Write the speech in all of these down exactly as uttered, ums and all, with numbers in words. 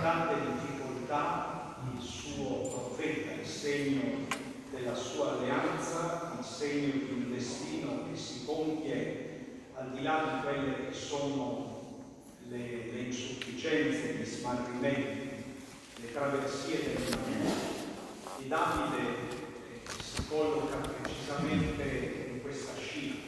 tante difficoltà il suo profeta, il segno della sua alleanza, il segno di un destino che si compie al di là di quelle che sono le, le insufficienze, gli smarrimenti, le traversie del mondo. E Davide si colloca precisamente in questa scia.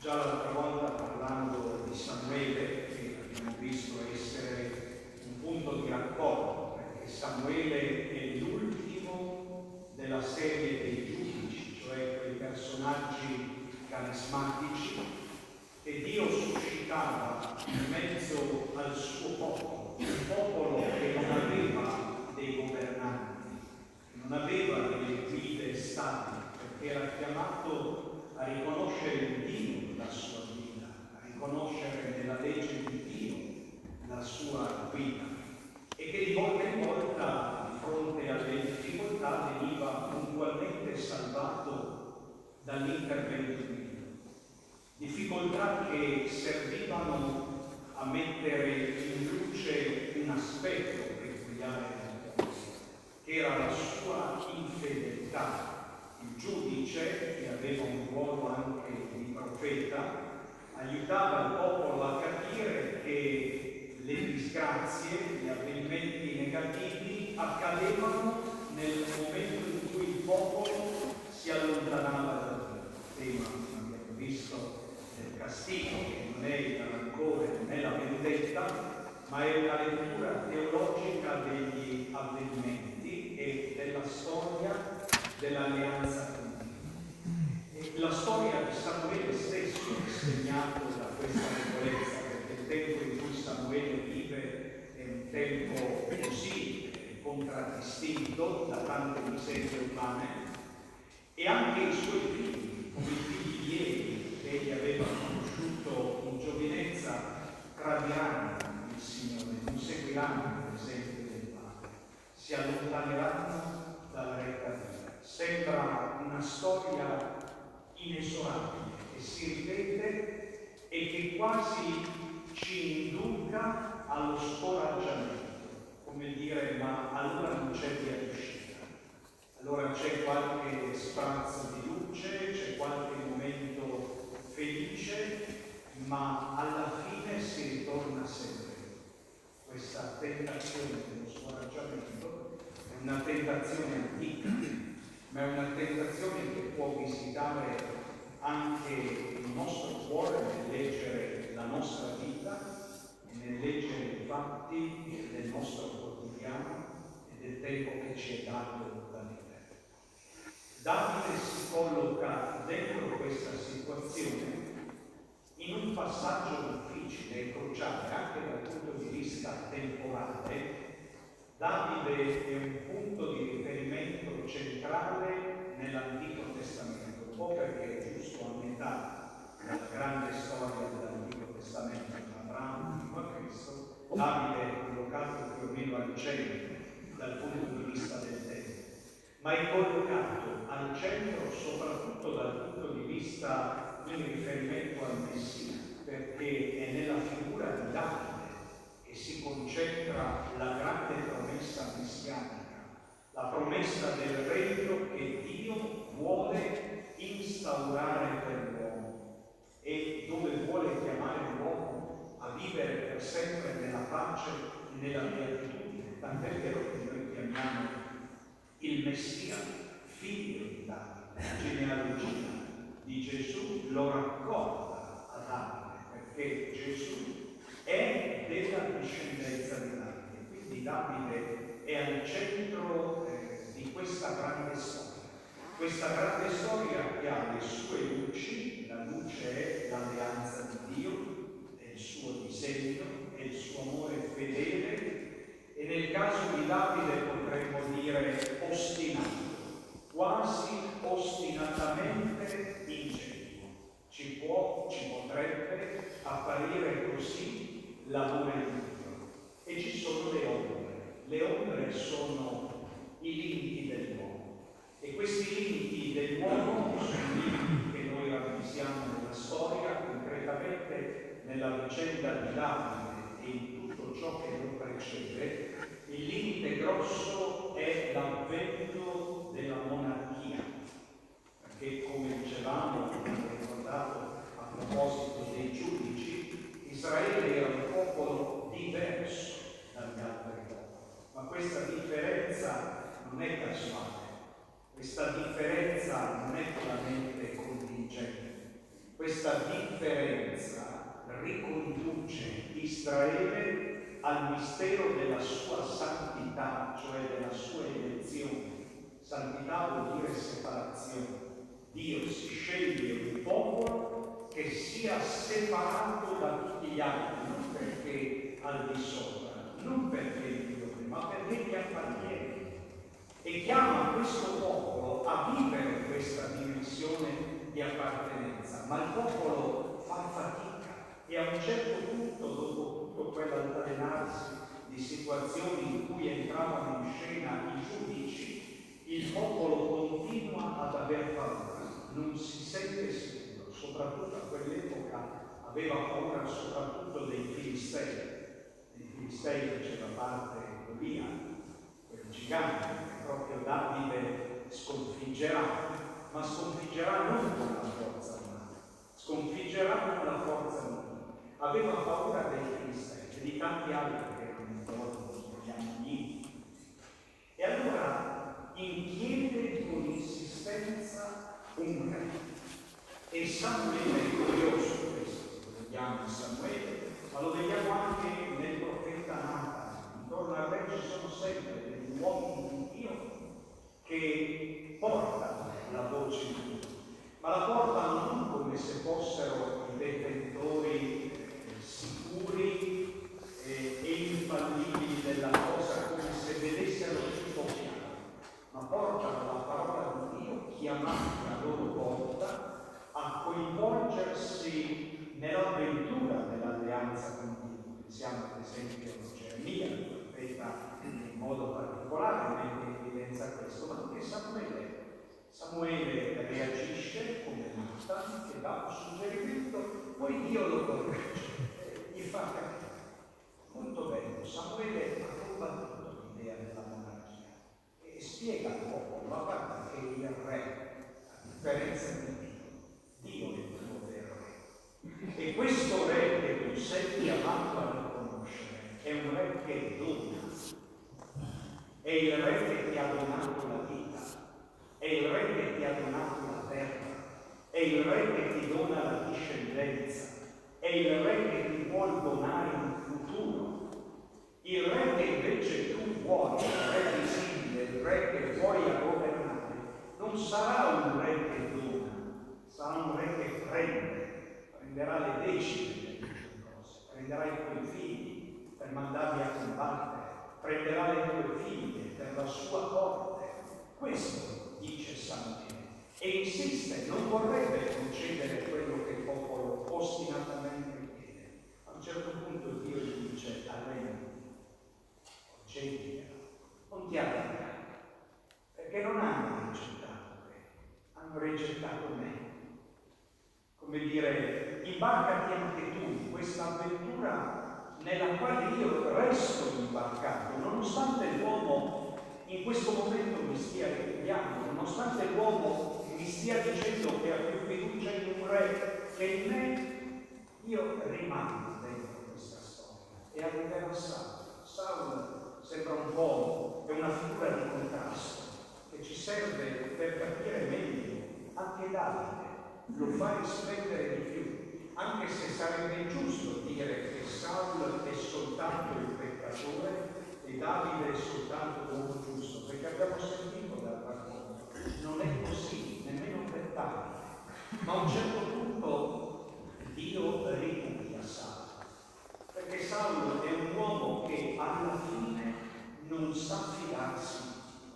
Già l'altra volta, parlando di Samuele, che abbiamo visto essere un punto di raccordo, perché Samuele è l'ultimo della serie dei giudici, cioè quei personaggi carismatici che Dio suscitava in mezzo al suo popolo, un popolo che non aveva dei governanti, non aveva delle guide stabili, perché era chiamato a riconoscere in Dio la sua guida, a riconoscere nella legge di Dio la sua guida, e che di volta in volta, di fronte alle difficoltà, veniva puntualmente salvato dall'intervento di Dio. Difficoltà che servivano a mettere in luce un aspetto peculiare di Dio, che era la sua infedeltà. Il giudice, che aveva un ruolo anche di profeta, aiutava il popolo a capire che le disgrazie, gli avvenimenti negativi accadevano nel momento in cui il popolo si allontanava dal tema, come abbiamo visto, del castigo, che non è il rancore, non è la vendetta, ma è una lettura teologica degli avvenimenti e della storia dell'alleanza con Dio. La storia di Samuele stesso è segnata da questa debolezza, perché il tempo in cui Samuele vive è un tempo così contraddistinto da tante miserie umane, e anche i suoi figli, come i figli di Eli, che egli aveva conosciuto in giovinezza, tradiranno il Signore, non seguiranno l'esempio del padre, si allontaneranno dalla retta via. Sembra una storia inesorabile che si ripete e che quasi ci induca allo scoraggiamento, come dire: ma allora non c'è via d'uscita, allora c'è qualche sprazzo di luce, c'è qualche momento felice, ma alla fine si ritorna sempre. Questa tentazione dello scoraggiamento è una tentazione antica, ma è una tentazione che può visitare anche il nostro cuore nel leggere la nostra vita e nel leggere i fatti del nostro quotidiano e del tempo che ci è dato dall'interno. Davide si colloca dentro questa situazione in un passaggio difficile e cruciale anche dal punto di vista temporale. Davide è un punto di riferimento centrale nell'Antico Testamento, un po' perché è giusto a metà della grande storia dell'Antico Testamento, da Abramo fino a Cristo. Davide è collocato più o meno al centro dal punto di vista del tempo, ma è collocato al centro soprattutto dal punto di vista in riferimento al Messia, perché è nella figura di Davide e si concentra la grande promessa messianica, la promessa del regno che Dio vuole instaurare per l'uomo e dove vuole chiamare l'uomo a vivere per sempre nella pace e nella beatitudine, tant'è vero che noi chiamiamo il Messia figlio di Davide. La genealogia di Gesù lo racconta a Davide, perché Gesù è della discendenza di Davide, quindi Davide è al centro eh, di questa grande storia. Questa grande storia che ha le sue luci, la luce è l'alleanza di Dio, è il suo disegno, è il suo amore fedele e nel caso di Davide potremmo dire ostinato, quasi ostinatamente ingenuo. Ci può, ci potrebbe apparire così l'amore di Dio. E ci sono le ombre. Le ombre sono i limiti dell'uomo. E questi limiti dell'uomo sono i limiti che noi ravvisiamo nella storia, concretamente nella vicenda di Davide e in tutto ciò che lo precede, al mistero della sua santità, cioè della sua elezione. Santità vuol dire separazione. Dio si sceglie un popolo che sia separato da tutti gli altri, non perché al di sopra, non perché il Dio, ma perché gli appartiene. E chiama questo popolo a vivere questa dimensione di appartenenza, ma il popolo fa fatica e a un certo punto, dopo tutto quell'altalenarsi di situazioni in cui entravano in scena i giudici, il popolo continua ad aver paura, non si sente sicuro, soprattutto a quell'epoca aveva paura soprattutto dei Filistei, dei Filistei faceva parte Golia, quel gigante che proprio Davide sconfiggerà. Ma sconfiggerà non con la forza umana, sconfiggerà con la forza umana. Aveva paura dei Filistei e di tanti altri che erano intorno, gli e allora impiede con insistenza un re. E Samuele è curioso questo, lo vediamo in Samuele, ma lo vediamo anche nel profeta Natan. Intorno al re ci sono sempre degli uomini di Dio che portano la voce di Dio, ma la portano non come se fossero i detentori sicuri e, e infallibili della cosa, come se vedessero tutto chiaro, ma portano la parola di Dio chiamata a loro volta a coinvolgersi nell'avventura dell'alleanza con Dio. Pensiamo ad esempio a Germia, il profeta in modo particolare mette in evidenza questo, ma anche Samuele. Samuele reagisce come Natan che dà un suggerimento, poi Dio lo corregge e gli fa capire. Molto bello, Samuele ha combattuto l'idea della monarchia e spiega al popolo, ma guarda che il re, a differenza di Dio, Dio è il vero re. E questo re che tu sei chiamato a riconoscere è un re che dona, è il re che ti ha donato la vita. È il re che ti ha donato la terra, è il re che ti dona la discendenza, è il re che ti vuol donare un futuro, il re che invece tu vuoi, il re visibile, il re che vuoi a governare, non sarà un re che dona, sarà un re che prende, prenderà le decine delle tue cose, prenderà i tuoi figli per mandarli a combattere, prenderà le tue figlie per la sua corte. Questo dice Samuele, e insiste, non vorrebbe concedere quello che il popolo ostinatamente chiede. A un certo punto Dio gli dice, arrenditi, conceditela, non ti arrendere, perché non hanno rigettato te, hanno rigettato me. Come dire, imbarcati anche tu in questa avventura nella quale io resto imbarcato, nonostante l'uomo in questo momento mi stia ripudiando, nonostante l'uomo mi stia dicendo che ha più fiducia in un re che in me, io rimango dentro questa storia e arriverà Saul. Saul sembra un po', è una figura di contrasto che ci serve per capire meglio. Anche Davide lo fa rispettere di più, anche se sarebbe giusto dire che Saul è soltanto il peccatore e Davide è soltanto l'uomo giusto, perché abbiamo sentito dal racconto, non è così, nemmeno per Davide, ma a un certo punto Dio ripudia Saul, perché Saul è un uomo che alla fine non sa fidarsi,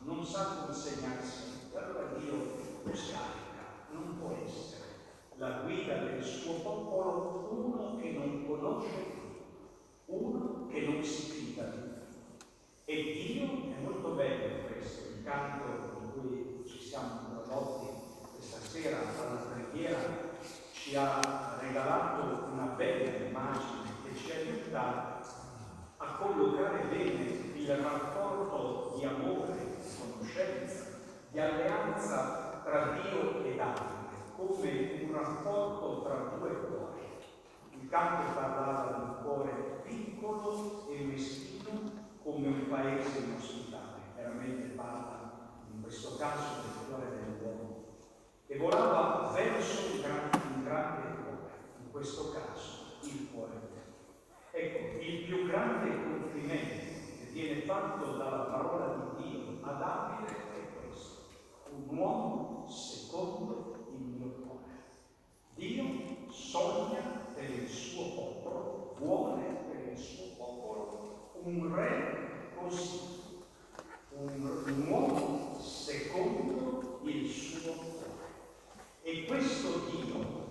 non sa consegnarsi, allora Dio lo scarica, non può essere la guida del suo popolo uno che non conosce Dio, uno che non si fida di Dio. E Dio è molto bello questo, il canto in cui ci siamo introdotti questa sera alla preghiera ci ha regalato una bella immagine che ci aiuta a collocare bene il rapporto di amore, di conoscenza, di alleanza tra Dio e Davide, come un rapporto tra due cuori. Il canto parlava di un cuore piccolo e meschino, come un paese inospitale, veramente parla in questo caso del cuore dell'uomo, e volava verso un grande, grande cuore, in questo caso il cuore. Ecco, il più grande fatto dalla parola di Dio ad Abile è questo: un uomo secondo il mio cuore. Dio sogna per il suo popolo, vuole per il suo popolo un re così, un, un uomo secondo il suo cuore. E questo Dio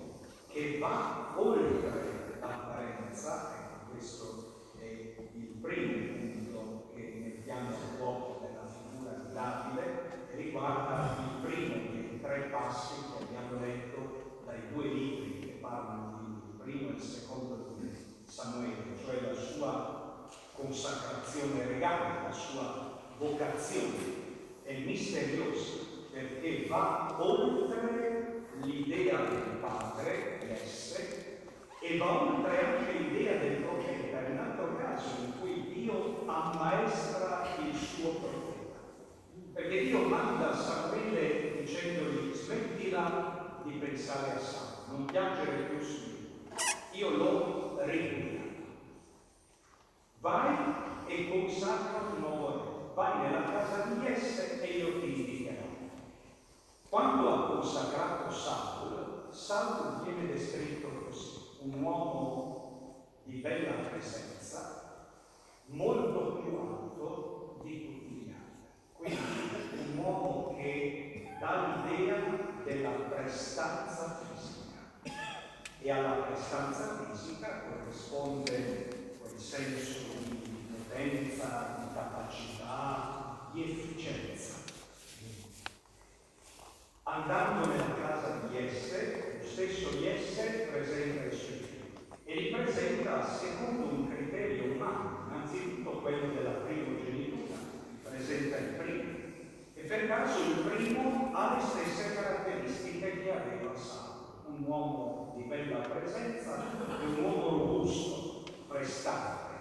che va oltre l'apparenza, ecco, questo è il primo punto che mettiamo un po' nella figura di Davide, riguarda il primo dei tre passi che abbiamo letto dai due libri che parlano di primo e il secondo di Samuele, cioè la sua consacrazione regale, la sua vocazione. È misteriosa perché va oltre l'idea del padre, Jesse, e va oltre anche l'idea del profeta. È un altro caso in cui Dio ammaestra il suo profeta, perché Dio manda Samuele dicendogli: smettila di pensare a Saul, non piangere più su lui, io l'ho ripiegato. Vai e consacra un nuovo re, vai nella casa di Jesse e io ti indicherò. Quando ha consacrato Saul, Saul viene descritto così: un uomo di bella presenza, molto più alto di tutti gli altri. Quindi un uomo che dà l'idea della prestanza fisica, e alla prestanza fisica corrisponde quel senso di potenza, di capacità, di efficienza. Andando nella casa di Jesse, lo stesso Jesse presenta i suoi figli e li presenta secondo un criterio umano, innanzitutto quello della primogenitura, presenta il primo, e per caso il primo ha le stesse caratteristiche che aveva Saul, un uomo di bella presenza, un uomo robusto, prestante.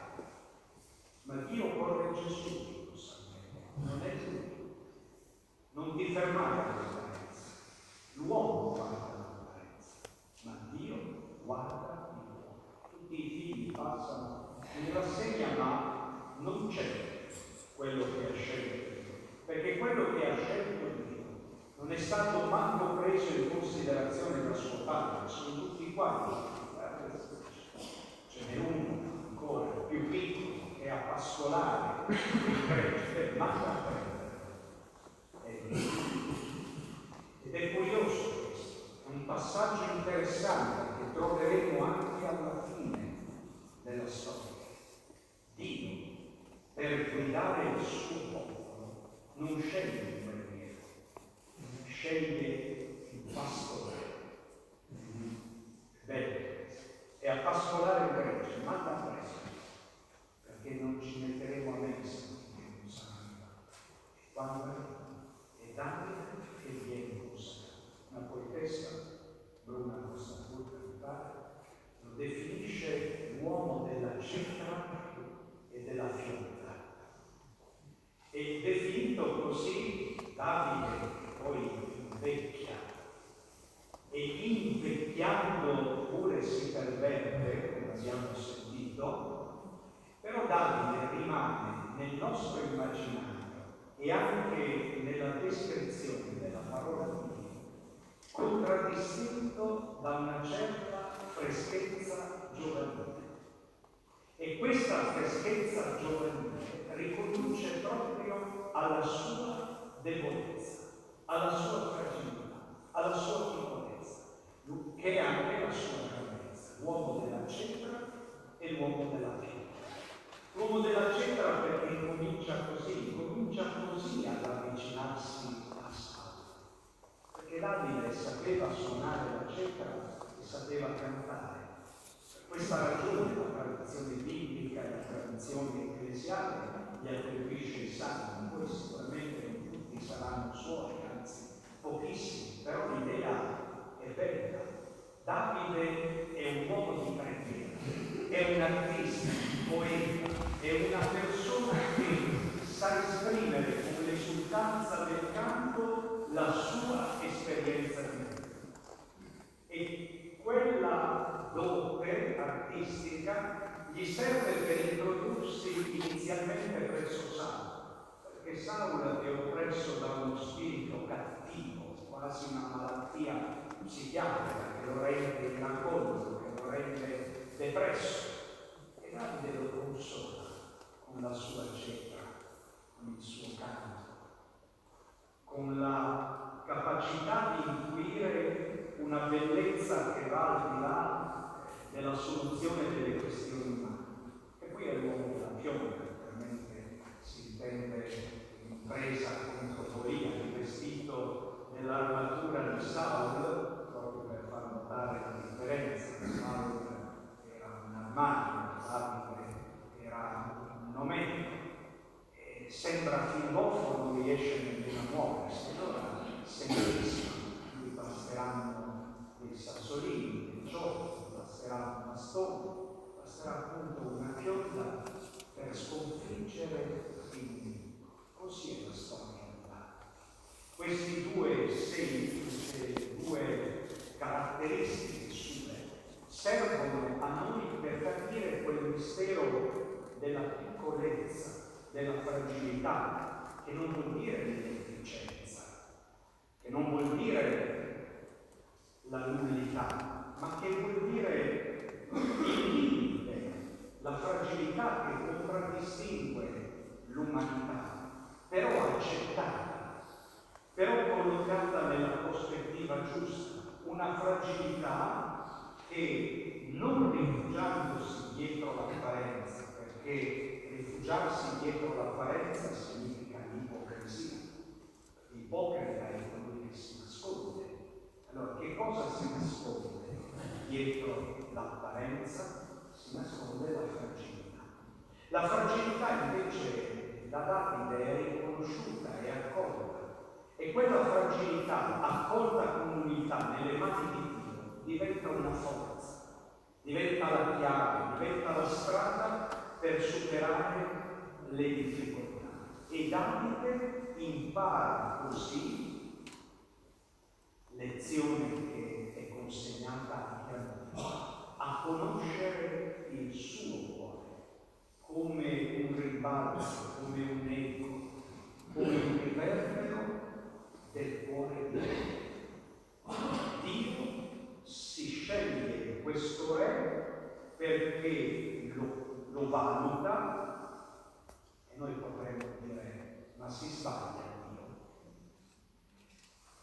Ma Dio corregge subito Samuele, non è lui, non ti fermare all'apparenza. L'uomo guarda l'apparenza, ma Dio guarda il cuore. Tutti i figli passano in rassegna, ma non c'è quello che ha scelto Dio, perché quello che ha scelto Dio non è stato manco preso in considerazione da suo padre. Sono tutti quanti, ce n'è uno ancora più piccolo che è a pascolare, che manca a prendere. Ed è curioso questo, è un passaggio interessante che troveremo anche alla fine della storia. Dio, per guidare il suo popolo, non sceglie il maniero, sceglie il pastore. Bene, e a pascolare il gregge, manda a presto, perché non ci metteremo a mezzo che non sanno. Quando è Davide che viene, una poetessa, Bruna Costanturca mi pare, lo definisce l'uomo della cetra e della fionda. E definito così, Davide poi invecchia, e invecchiando pure si perverte, come abbiamo sentito, però Davide rimane nel nostro immaginario e anche nella descrizione della parola di Dio contraddistinto da una certa freschezza giovanile. E questa freschezza giovanile riconduce proprio alla sua debolezza, alla sua fragilità, alla sua piccolezza, che è anche la sua grandezza, l'uomo della cetra e l'uomo della pietra. L'uomo della cetra perché comincia così, comincia così ad avvicinarsi a Saul. Perché Davide sapeva suonare la cetra e sapeva cantare. Per questa ragione la tradizione biblica e la tradizione ecclesiale gli attribuisce i salmi. Poi sicuramente non tutti saranno suoi, anzi pochissimi, però l'idea è bella. Davide è un uomo di preghiera, è un artista, un poeta, è una persona che sa esprimere con l'esultanza del canto la sua esperienza di vita, e quella dote artistica gli serve per introdursi inizialmente verso Saul, perché Saul è oppresso da uno spirito cattivo, quasi una malattia psichiatrica che lo rende inaccolto, che lo rende depresso. E Davide lo consola con la sua cetra, con il suo canto, con la capacità di intuire una bellezza che va al di là della soluzione delle questioni umane. E qui è l'uomo della piomba, veramente si intende impresa contro follia, il vestito dell'armatura di Saul, proprio per far notare la differenza. Saul era un armadio, Davide era un nometto. Sembra filofo, non riesce nemmeno a muoversi, allora semplicissimo, gli basteranno dei sassolini, dei ciocchi, basterà un bastone, basterà appunto una chiolla per sconfiggere il nemico. Così è la storia di Natale. Questi due segni, queste due caratteristiche sue servono a noi per capire quel mistero della piccolezza, della fragilità, che non vuol dire l'inefficienza, che non vuol dire la nullità, ma che vuol dire il limite, la fragilità che contraddistingue l'umanità, però accettata, però collocata nella prospettiva giusta, una fragilità che, non rifugiandosi dietro l'apparenza, perché rifugiarsi dietro l'apparenza significa l'ipocrisia. L'ipocrisia è quello che si nasconde. Allora, che cosa si nasconde dietro l'apparenza? Si nasconde la fragilità. La fragilità invece da Davide è riconosciuta e accolta. E quella fragilità accolta con umiltà nelle mani di Dio diventa una forza, diventa la chiave, diventa la strada per superare le difficoltà. E Davide impara così lezione che è consegnata anche a noi, a conoscere il suo cuore come un rimbalzo, come un eco, come un riverbero del cuore di Dio. Dio si sceglie questo re perché lo lo valuta, e noi potremmo dire, ma si sbaglia Dio.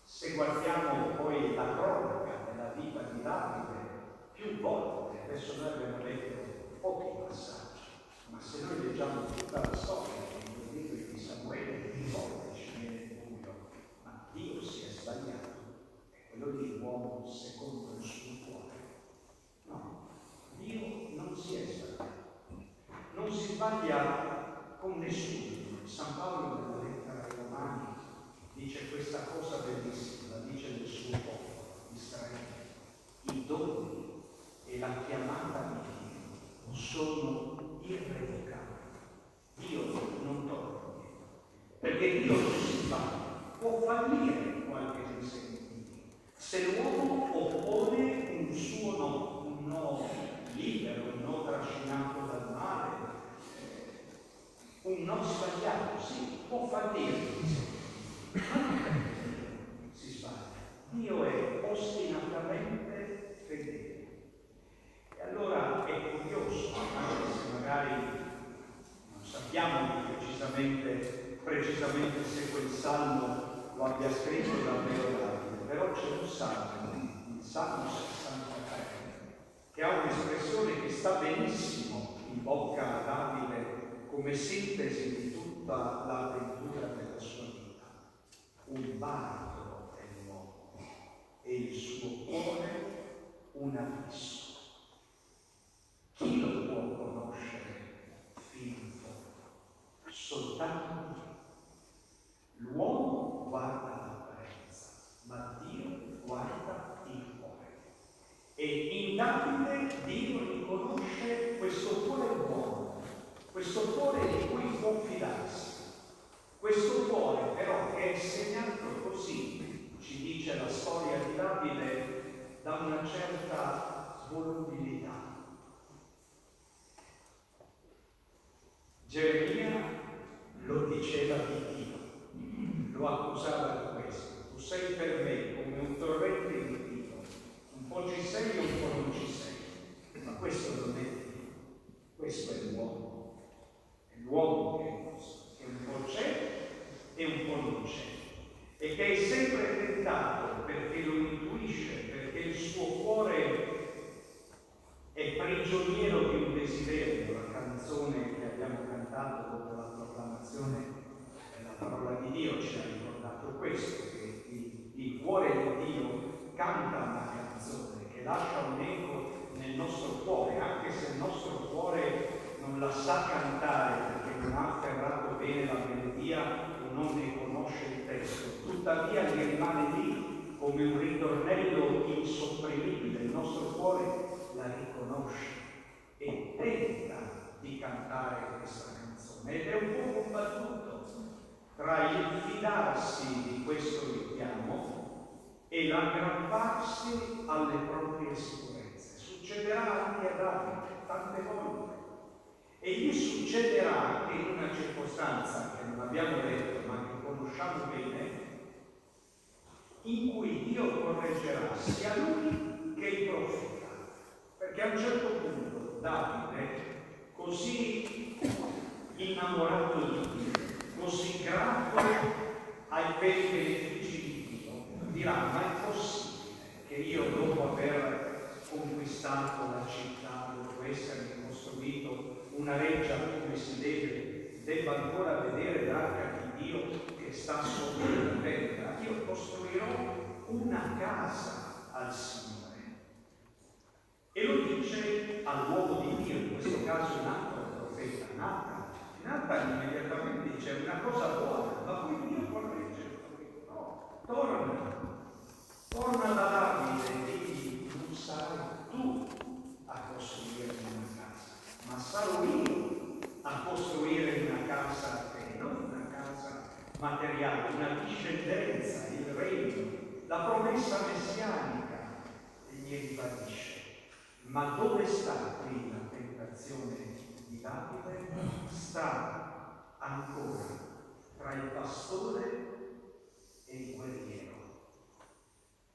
Se guardiamo poi la cronaca della vita di Davide, più volte, adesso noi abbiamo letto pochi passaggi, ma se noi leggiamo tutta la storia dei libri di Samuele, più volte ci viene il buio, ma Dio si è sbagliato, è quello di un uomo secondo il suo cuore. No, Dio non si è sbagliato. Non si sbaglia con nessuno. San Paolo nella lettera ai Romani dice questa cosa bellissima, la dice nel suo popolo, Israele. I doni e la chiamata di Dio sono irrevocabili. Dio non torna, perché Dio non si sbaglia. Può fallire qualche insegnamento se l'uomo oppone un suo no, un no libero, un no trascinato dal male. Un no sbagliato, sì, può fallire, ma non perché si sbaglia. Dio è ostinatamente fedele. E allora è curioso, anche se magari non sappiamo precisamente, precisamente se quel salmo lo abbia scritto davvero Davide, però c'è un salmo, il Salmo sessantatré, che ha un'espressione che sta benissimo in bocca a Davide, come sintesi di tutta l'avventura della sua vita. Un baratro è l'uomo e il suo cuore un abisso. Chi lo può conoscere fino in fondo? Soltanto Dio. L'uomo guarda l'apparenza, ma Dio guarda il cuore. E in Davide Dio riconosce questo cuore buono, questo cuore di cui può fidarsi, questo cuore però che è segnato così, ci dice la storia di Davide, da una certa volubilità. Germia lo diceva di Dio, lo accusava di questo. Tu sei per me come un torrente di Dio, un po' ci sei e un po' non ci sei, ma questo non è Dio, questo è l'uomo, è l'uomo che è questo, che un po' c'è e un po' non c'è, e che è sempre tentato perché lo intuisce, perché il suo cuore è prigioniero di un desiderio. La canzone che abbiamo cantato dopo la proclamazione della parola di Dio ci ha ricordato questo, che il, il cuore di Dio canta una canzone che lascia un eco nel nostro cuore, anche se il nostro cuore non la sa cantare perché non ha afferrato bene la melodia o non ne conosce il testo, tuttavia ne rimane lì come un ritornello insopprimibile. Il nostro cuore la riconosce e tenta di cantare questa canzone, ed è un po' combattuto tra il fidarsi di questo richiamo e l'aggrapparsi alle proprie sicurezze. Succederà anche a Davide tante volte, e gli succederà anche in una circostanza che non abbiamo detto ma che conosciamo bene, in cui Dio correggerà sia lui che il profeta, perché a un certo punto Davide, così innamorato di Dio, così grato ai benefici di Dio, dirà: ma è possibile che io, dopo aver conquistato la città, dopo essermi costruito una reggia come si deve, debba ancora vedere l'arca di Dio che sta sotto la terra? Io costruirò una casa al Signore. E lo dice all'uomo di Dio, in questo caso un altro profeta, Natan. Natan immediatamente dice: una cosa buona, ma poi Dio corregge. No, torna, torna da Davide e digli: non sarai tu a costruire una casa, ma sarò io a costruire una casa che non una casa materiale, una discendenza, il regno, la promessa messianica. E gli ribadisce. Ma dove sta qui la tentazione di Davide? Sta ancora tra il pastore e il guerriero,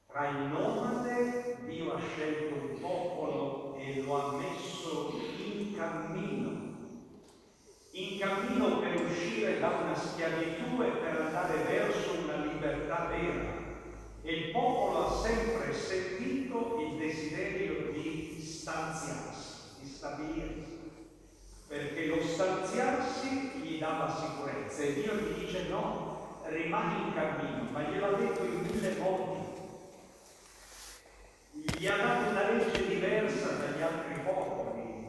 tra il nomade. Dio ha scelto un popolo e lo ha messo in cammino, in cammino per uscire da una schiavitù e per andare verso una libertà vera, e il popolo ha sempre seguito il desiderio di stanziarsi, di stabilirsi, perché lo stanziarsi gli dava sicurezza, e Dio gli dice: no, rimani in cammino. Ma gliel'ha detto in mille volte, gli ha dato una legge diversa dagli altri popoli,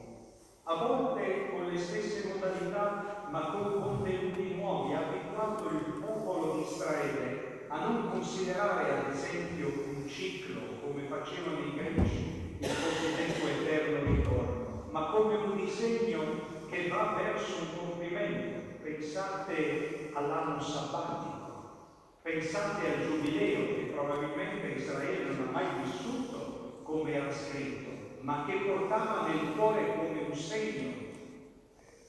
a volte con le stesse modalità ma con contenuti nuovi. Ha abituato il popolo di Israele a non considerare, ad esempio, un ciclo come facevano i greci, il cosiddetto eterno ritorno, ma come un disegno che va verso un compimento. Pensate all'anno sabbatico, pensate al giubileo che probabilmente Israele non ha mai vissuto come era scritto, ma che portava nel cuore come un segno,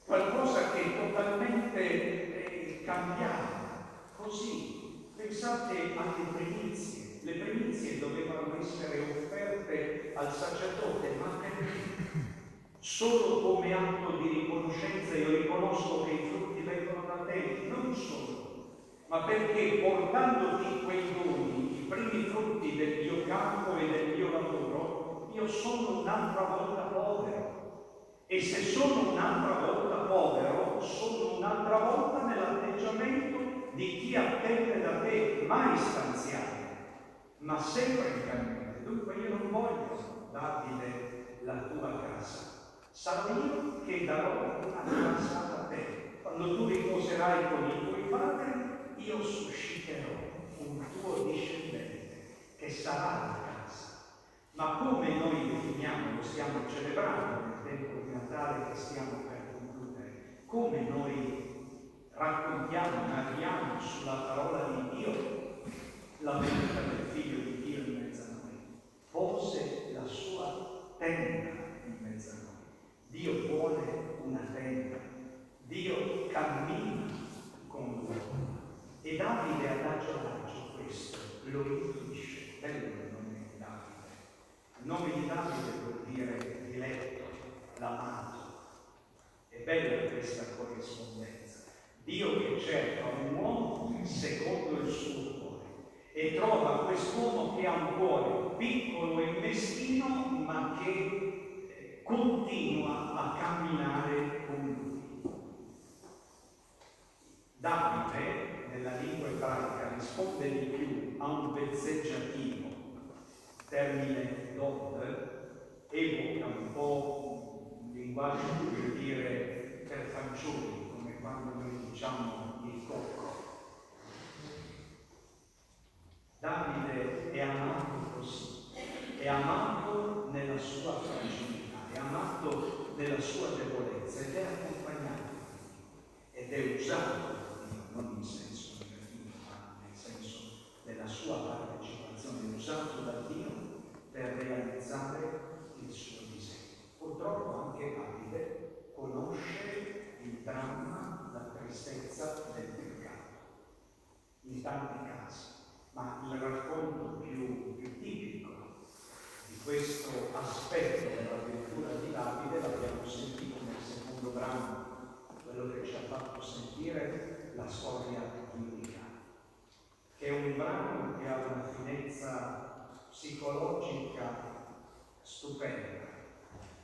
qualcosa che totalmente cambiava. Così, pensate alle primizie. Le primizie dovevano essere offerte al sacerdote, ma perché? Solo come atto di riconoscenza: io riconosco che i frutti vengono da te. Non solo, ma perché portandoti quei doni, i primi frutti del mio campo e del mio lavoro, io sono un'altra volta povero, e se sono un'altra volta povero, sono un'altra volta nell'atteggiamento di chi attende da te, mai stanziato, ma sempre in cammino. Dunque io non voglio darti la tua casa, sarò io che darò una casa a te. Quando tu riposerai con i tuoi padri, io susciterò un tuo discendente che sarà la casa. Ma come noi definiamo, lo stiamo celebrando nel tempo di Natale che stiamo per concludere, come noi raccontiamo, narriamo sulla parola di Dio la venuta del Figlio di Dio in mezzo a noi? Pose la sua tenda in mezzo a noi. Dio vuole una tenda. Dio cammina Davide ha ragionato questo, lo intuisce, bello il nome di Davide. Il nome di Davide vuol dire diletto, l'amato. È bella questa corrispondenza. Dio che cerca un uomo secondo il suo cuore e trova quest'uomo che ha un cuore piccolo e meschino, ma che continua a camminare con lui. Davide, nella lingua ebraica, risponde di più a un vezzeggiativo, termine dod, evoca un po' un linguaggio per dire per fanciulli, come quando noi diciamo il cocco. Davide è amato così, è amato nella sua fragilità, è amato nella sua debolezza ed è accompagnato ed è usato. Non in senso negativo, ma nel senso della sua partecipazione, usato da Dio per realizzare il suo disegno. Purtroppo anche Abile conosce il dramma, la tristezza del peccato, in tanti casi, ma il racconto più, più tipico di questo aspetto dell'avventura di Davide l'abbiamo sentito nel secondo brano, quello che ci ha fatto sentire la storia biblica, che è un brano che ha una finezza psicologica stupenda,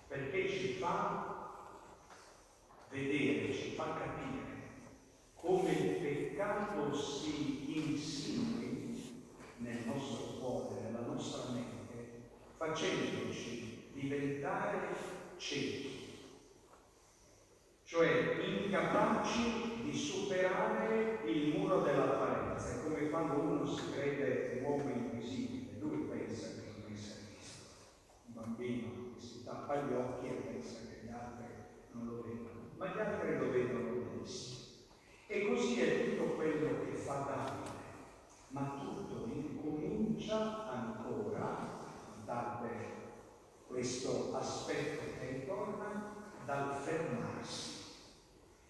perché ci fa vedere, ci fa capire come il peccato si insinui nel nostro cuore, nella nostra mente, facendoci diventare ciechi. Cioè incapaci di superare il muro dell'apparenza. È come quando uno si crede un uomo invisibile, lui pensa che non sia visto, un bambino che si tappa gli occhi e pensa che gli altri non lo vedono, ma gli altri lo vedono benissimo. E così è tutto quello che fa Davide, ma tutto incomincia ancora, guardate questo aspetto che ritorna, dal fermarsi.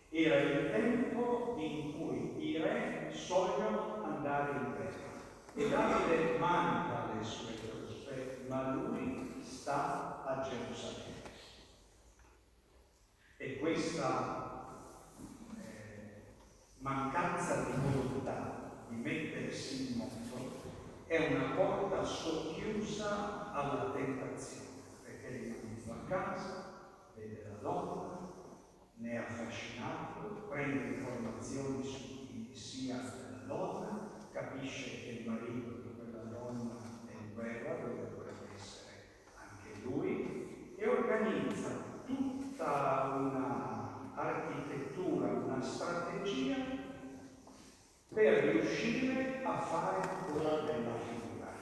Era il tempo in cui i re sogliono andare in guerra e Davide manda le sue truppe, ma lui sta a Gerusalemme. E questa eh, mancanza di volontà di mettersi in moto è una porta socchiusa alla tentazione, perché rimanendo a casa vede la donna, ne è affascinato, prende informazioni su chi sia la donna, capisce che il marito di quella donna è in guerra, dove dovrebbe essere anche lui, e organizza tutta una architettura, una strategia per riuscire a fare ancora bella figura.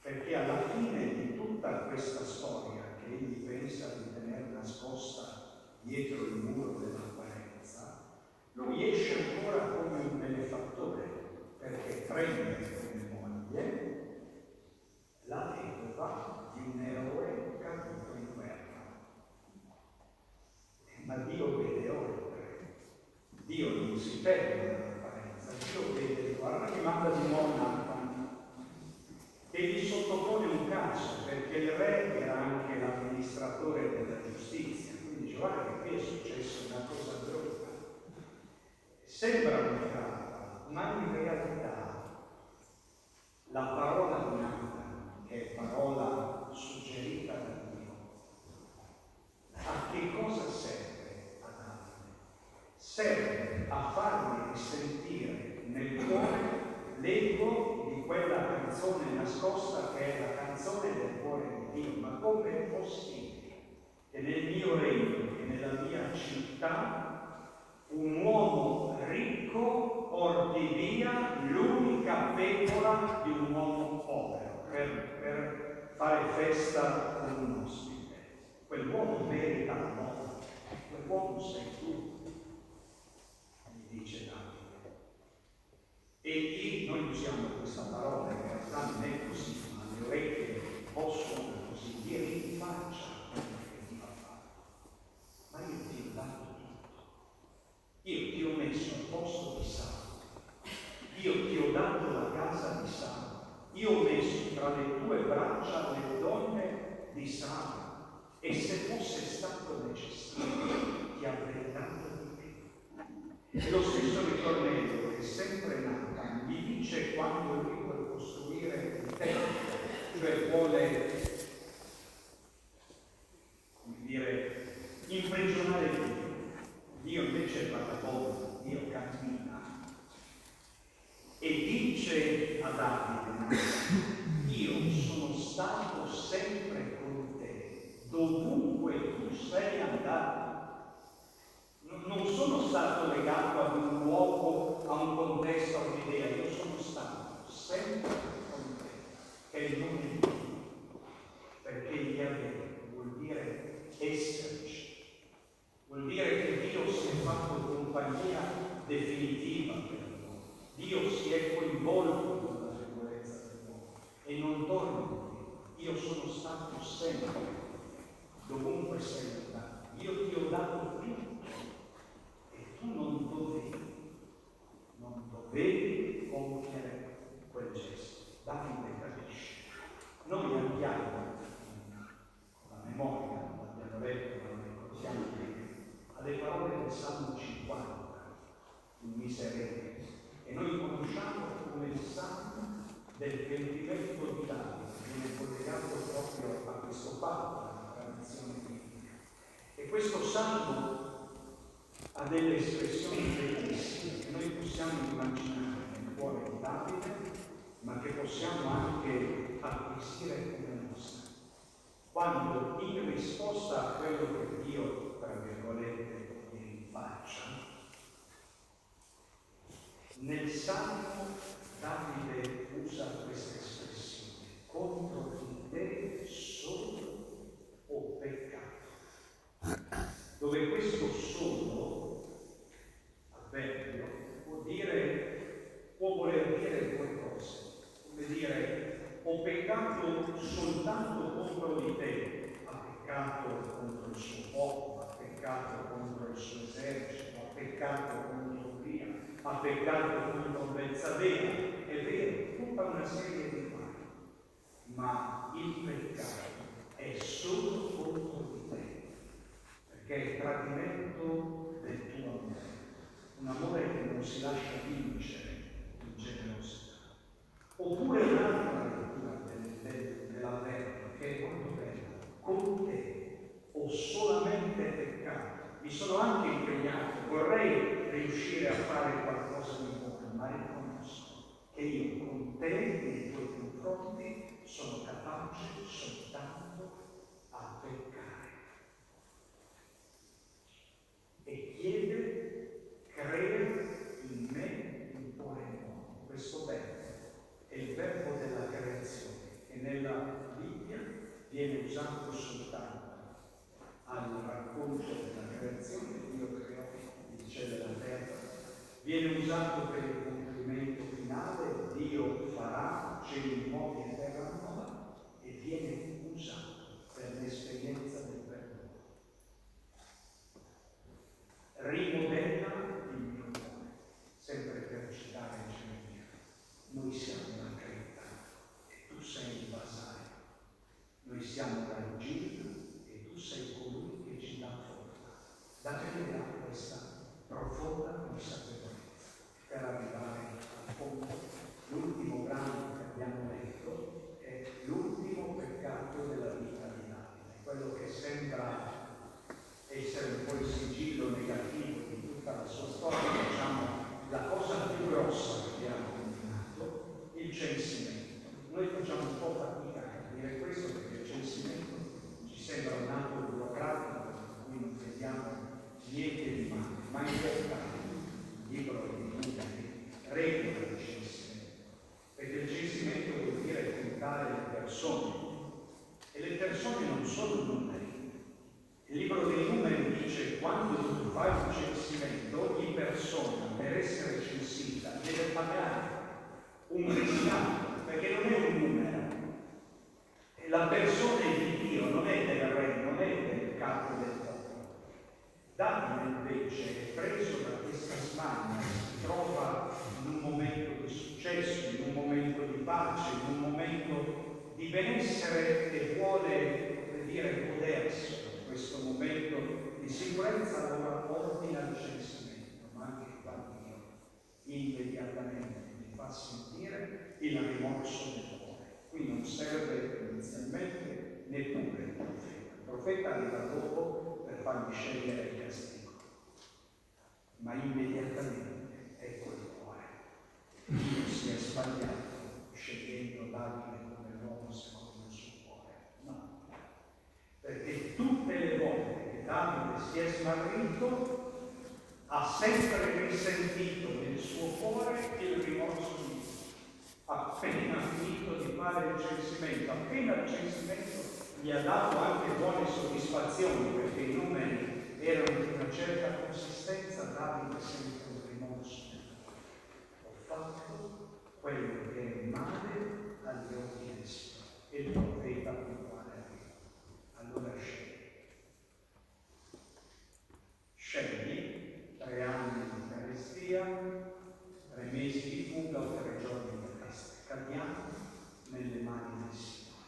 Perché alla fine di tutta questa storia che egli pensa di nascosta dietro il muro dell'apparenza, lui esce ancora come un benefattore, perché prende come moglie la vedova di un eroe caduto in guerra. Ma Dio vede oltre, Dio non si perde dell'apparenza, Dio vede, guarda che manda di nuovo Natan e gli sottopone un caso, perché il re era anche l'amministratore della giustizia, quindi dice guarda che qui è successa una cosa brutta, sembra una frase, ma in realtà la parola di Natan, che è parola suggerita da Dio, a che cosa serve a Davide? Serve a farmi risentire nel cuore l'eco di quella canzone nascosta, che è la canzone del cuore di Dio. Ma come è possibile che nel mio regno, che nella mia città, un uomo ricco porti via l'unica pecora di un uomo povero per, per fare festa con un ospite? Quell'uomo merita la morte, quell'uomo sei tu, gli dice Davide. E noi usiamo questa parola, in realtà non è così, ma le orecchie possono così dire in faccia. Ma io ti ho dato tutto, io ti ho messo al posto di Saul, Io ti ho dato la casa di Saul, io ho messo tra le tue braccia le donne di Saul, e se fosse stato necessario ti avrei dato di più. E lo stesso ritornello che è sempre Natan gli dice quando lui vuole costruire il tempio, cioè vuole, come dire, imprigionare Dio. Dio invece vagabondo, Dio cammina. E dice a Davide: io sono stato sempre con te, dovunque tu sei andato. Non sono stato legato ad un luogo, a un contesto, a un'idea, io sono stato sempre con te, che è il nome di Dio, perché Yahweh vuol dire esserci, vuol dire che Dio si è fatto compagnia definitiva per noi, Dio si è coinvolto nella sicurezza dell'uomo e non torna. Io sono stato sempre con te, dovunque sei andato, io ti ho dato tutto. E tu non dovevi, non dovevi compiere quel gesto. Davide capisce. Noi andiamo con la memoria, l'abbiamo detto, non ricordiamo alle parole del Salmo cinquanta, il miserere, e noi conosciamo come il Salmo del pentimento di Davide, viene collegato proprio a questo patto, alla tradizione biblica. E questo Salmo ha delle espressioni bellissime che noi possiamo immaginare nel cuore di Davide, ma che possiamo anche acquisire come nostra. Quando in risposta a quello che Dio, tra virgolette, gli faccia, nel Salmo Davide usa questa espressione: contro di te solo ho peccato. Dove questo solo può dire, può voler dire due cose, come dire ho peccato soltanto contro di te, ha peccato contro il suo popolo, ha peccato contro il suo esercito, ha peccato contro Uria, ha peccato contro Bezzavea, è vero, tutta una serie di mali, ma il peccato è solo contro di te, perché è il tradimento del tuo amore. Un amore che non si lascia vincere in generosità. Oppure un'altra lettura del, del, della terra che è molto bella: con te ho solamente peccato, mi sono anche impegnato, vorrei riuscire a fare qualcosa di buono, ma riconosco che io con te nei tuoi confronti sono capace soltanto a peccare. E chiede crea in me un cuore nuovo. Questo verbo è il verbo della creazione, che nella Bibbia viene usato soltanto al racconto della creazione. Dio creò il cielo e la terra, viene usato per il compimento finale, Dio farà cieli nuovi e terra nuova, e viene usato per l'esperienza del verbo. Rimodella sempre per citare Germia, noi siamo una creta e tu sei il vasaio, noi siamo la regina e tu sei colui che ci dà forza. Da te ne dà questa profonda consapevolezza per arrivare al fondo. L'ultimo brano che abbiamo letto è l'ultimo peccato della vita di Davide, quello che sembra essere un po' il sigillo negativo di tutta la sua storia, diciamo. La cosa più grossa che abbiamo combinato è il censimento. Noi facciamo un po' fatica a dire questo perché il censimento ci sembra un atto burocratico in cui non vediamo niente di male, ma in realtà il libro di Luca regola il censimento, perché il censimento vuol dire contare le persone, e le persone non sono numeri. Il libro dei numeri dice: quando tu fai un censimento, ogni persona per essere censita deve pagare un riscatto, perché non è un numero. E la persona è di Dio, non è del re, non è del capo del popolo. Davide invece è preso da questa smania, si trova in un momento di benessere che vuole, come dire, godersi in questo momento di sicurezza allora ordina il censimento, ma anche da Dio immediatamente mi fa sentire il rimorso del cuore. Qui non serve inizialmente neppure il profeta. Il profeta arriva dopo per fargli scegliere il castigo, ma immediatamente ecco il cuore. Dio si è sbagliato scegliendo Davide come l'uomo secondo il suo cuore. No, perché tutte le volte che Davide si è smarrito ha sempre risentito nel suo cuore il rimorso di Dio. Appena finito di fare il censimento, appena il censimento gli ha dato anche buone soddisfazioni, perché i numeri erano di una certa consistenza, Davide sente un rimorso. Ho fatto quello che è male agli occhi del Signore, e il profeta con il quale arriva. Allora scegli. Scegli tre anni di carestia, tre mesi di fuga o tre giorni di festa. Cadiamo nelle mani del Signore.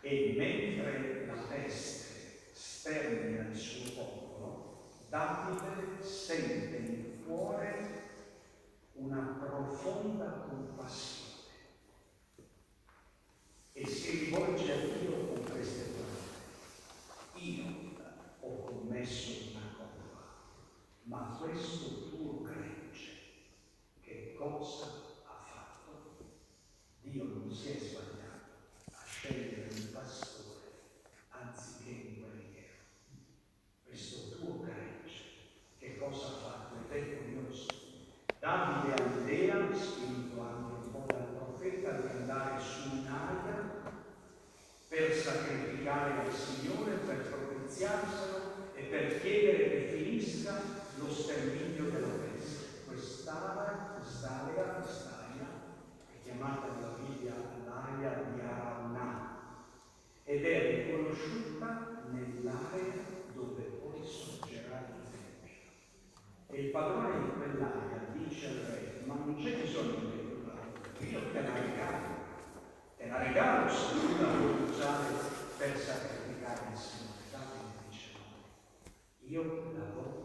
E mentre la peste stermina il suo popolo, Davide sente nel cuore una profonda compassione e si rivolge a Dio con queste parole: io ho commesso una colpa, ma questo tuo gregge che cosa ha fatto? Dio non si è sbagliato a scegliere un pastore anziché un guerriero. Questo tuo gregge che cosa ha fatto? Ed è curioso, Davide ha l'idea, spinto anche un po' dal profeta, di andare su un'aria per sacrificare al Signore, per propiziarselo e per chiedere che finisca lo sterminio della peste. Quest'area, quest'area, quest'area è chiamata nella Bibbia l'area di Araunà ed è riconosciuta nell'area dove poi sorgerà il Tempio. E il padrone di quell'area dice al re: ma non c'è bisogno di aiutarlo, io te la regalo, te la regalo se tu la vuoi usare per sacrificare il Signore. Davide dice: io la voglio